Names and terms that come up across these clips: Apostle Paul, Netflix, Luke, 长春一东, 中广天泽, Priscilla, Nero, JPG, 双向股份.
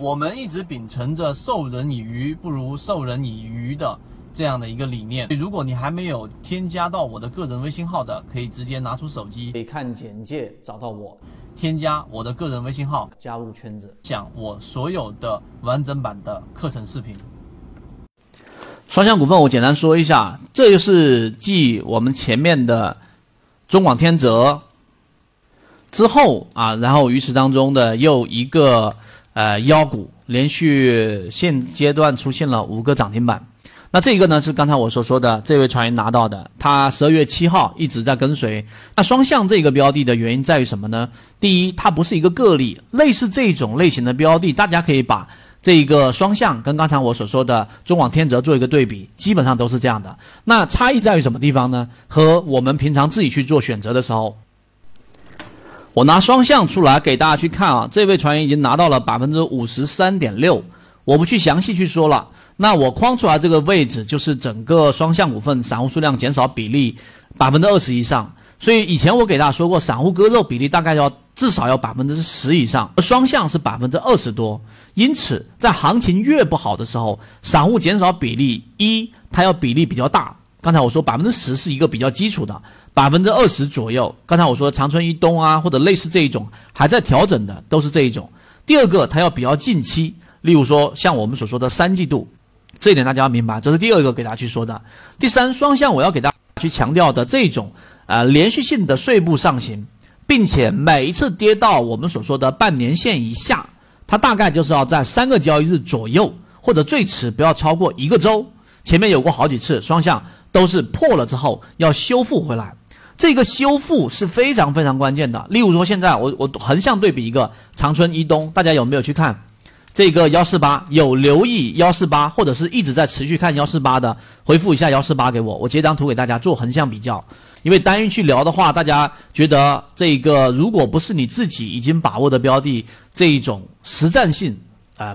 我们一直秉承着授人以鱼不如授人以渔的这样的一个理念。如果你还没有添加到我的个人微信号的，可以直接拿出手机，可以看简介找到我，添加我的个人微信号，加入圈子，讲我所有的完整版的课程视频。双向股份我简单说一下，这就是继我们前面的中广天泽之后啊，然后于此当中的又一个妖股，连续现阶段出现了5个涨停板。那这个呢是刚才我所说的这位船员拿到的，他12月7号一直在跟随。那双向这个标的的原因在于什么呢？第一，它不是一个个例，类似这种类型的标的，大家可以把这一个双向跟刚才我所说的中广天泽做一个对比，基本上都是这样的。那差异在于什么地方呢？和我们平常自己去做选择的时候，我拿双向出来给大家去看啊，这位船员已经拿到了 53.6%， 我不去详细去说了。那我框出来这个位置就是整个双向股份散户数量减少比例 20% 以上，所以以前我给大家说过，散户割肉比例大概要至少要 10% 以上，而双向是 20% 多。因此在行情越不好的时候，散户减少比例一，它要比例比较大，刚才我说 10% 是一个比较基础的， 20% 左右，刚才我说长春一东啊或者类似这一种还在调整的都是这一种。第二个，它要比较近期，例如说像我们所说的3季度，这一点大家要明白，这是第二个给大家去说的。第三，双向我要给大家去强调的这种连续性的碎步上行，并且每一次跌到我们所说的半年线以下，它大概就是要在3个交易日左右，或者最迟不要超过1个周。前面有过好几次双向都是破了之后要修复回来，这个修复是非常非常关键的。例如说现在我横向对比一个长春一东，大家有没有去看这个148，有留意148或者是一直在持续看148的，回复一下148给我，我截张图给大家做横向比较。因为单一去聊的话，大家觉得这个如果不是你自己已经把握的标的，这一种实战性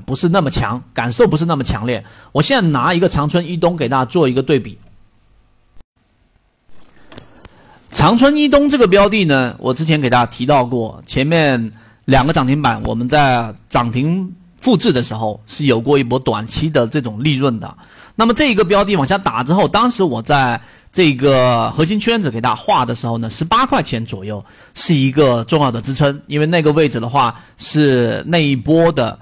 不是那么强，感受不是那么强烈。我现在拿一个长春一东给大家做一个对比。长春一东这个标的呢，我之前给大家提到过，前面2个涨停板我们在涨停复制的时候是有过一波短期的这种利润的。那么这一个标的往下打之后，当时我在这个核心圈子给大家画的时候呢，18块钱左右是一个重要的支撑，因为那个位置的话是那一波的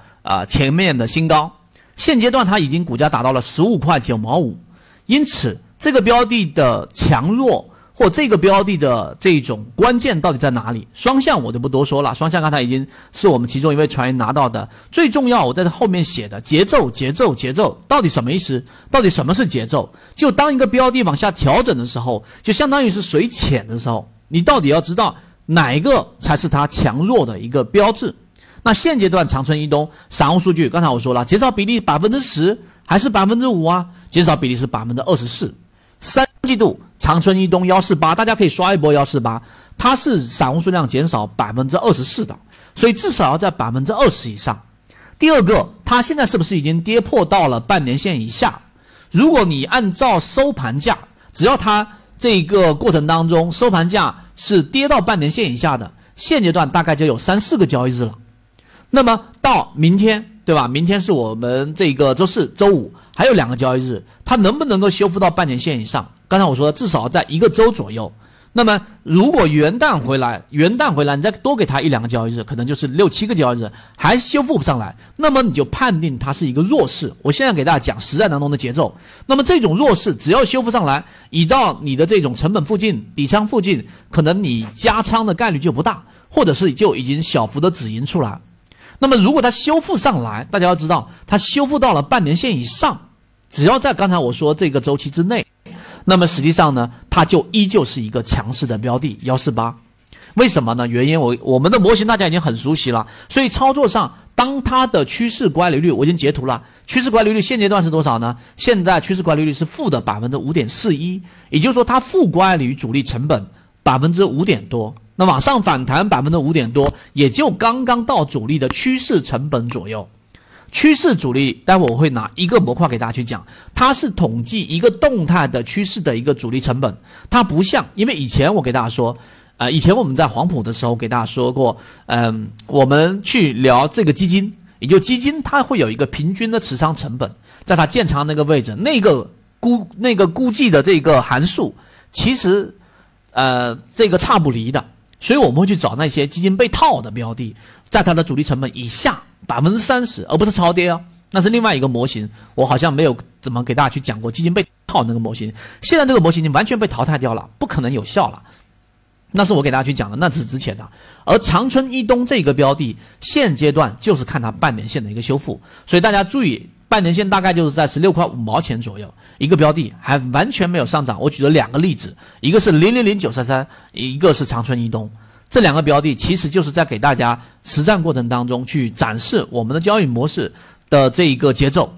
前面的新高。现阶段它已经股价达到了15块9毛5，因此这个标的的强弱或这个标的的这种关键到底在哪里？双向我就不多说了，双向刚才已经是我们其中一位船员拿到的。最重要我在后面写的节奏到底什么意思？到底什么是节奏？就当一个标的往下调整的时候，就相当于是水浅的时候，你到底要知道哪一个才是它强弱的一个标志。那现阶段长春一东散户数据刚才我说了，减少比例 10% 还是 5% 啊？减少比例是 24%。3季度长春一东148，大家可以刷一波148，它是散户数量减少 24% 的，所以至少要在 20% 以上。第二个，它现在是不是已经跌破到了半年线以下？如果你按照收盘价，只要它这个过程当中收盘价是跌到半年线以下的，现阶段大概就有 3-4个交易日了。那么到明天，对吧？明天是我们这个周四、周五，还有2个交易日，它能不能够修复到半年线以上？刚才我说的至少在1个周左右。那么如果元旦回来你再多给它1-2个交易日，可能就是6-7个交易日，还修复不上来，那么你就判定它是一个弱势。我现在给大家讲实战当中的节奏。那么这种弱势只要修复上来，移到你的这种成本附近、底仓附近，可能你加仓的概率就不大，或者是就已经小幅的止盈出来。那么如果它修复上来，大家要知道它修复到了半年线以上，只要在刚才我说这个周期之内，那么实际上呢，它就依旧是一个强势的标的148。为什么呢？原因我们的模型大家已经很熟悉了，所以操作上当它的趋势乖离率我已经截图了，趋势乖离率现阶段是多少呢？现在趋势乖离率是负的 5.41%， 也就是说它负乖离主力成本 5% 多，那往上反弹 5% 多，也就刚刚到主力的趋势成本左右。趋势主力待会我会拿一个模块给大家去讲，它是统计一个动态的趋势的一个主力成本。它不像，因为以前我给大家说以前我们在黄埔的时候给大家说过，我们去聊这个基金，也就基金它会有一个平均的持仓成本，在它建仓那个位置，那个估计的这个函数其实这个差不离的，所以我们会去找那些基金被套的标的，在它的主力成本以下 30%， 而不是超跌哦，那是另外一个模型，我好像没有怎么给大家去讲过基金被套那个模型，现在这个模型已经完全被淘汰掉了，不可能有效了，那是我给大家去讲的，那只是之前的。而长春一东这个标的现阶段就是看它半年线的一个修复，所以大家注意半年线大概就是在16块5毛钱左右，一个标的还完全没有上涨。我举了两个例子，一个是000933，一个是长春一东，这两个标的其实就是在给大家实战过程当中去展示我们的交易模式的这一个节奏。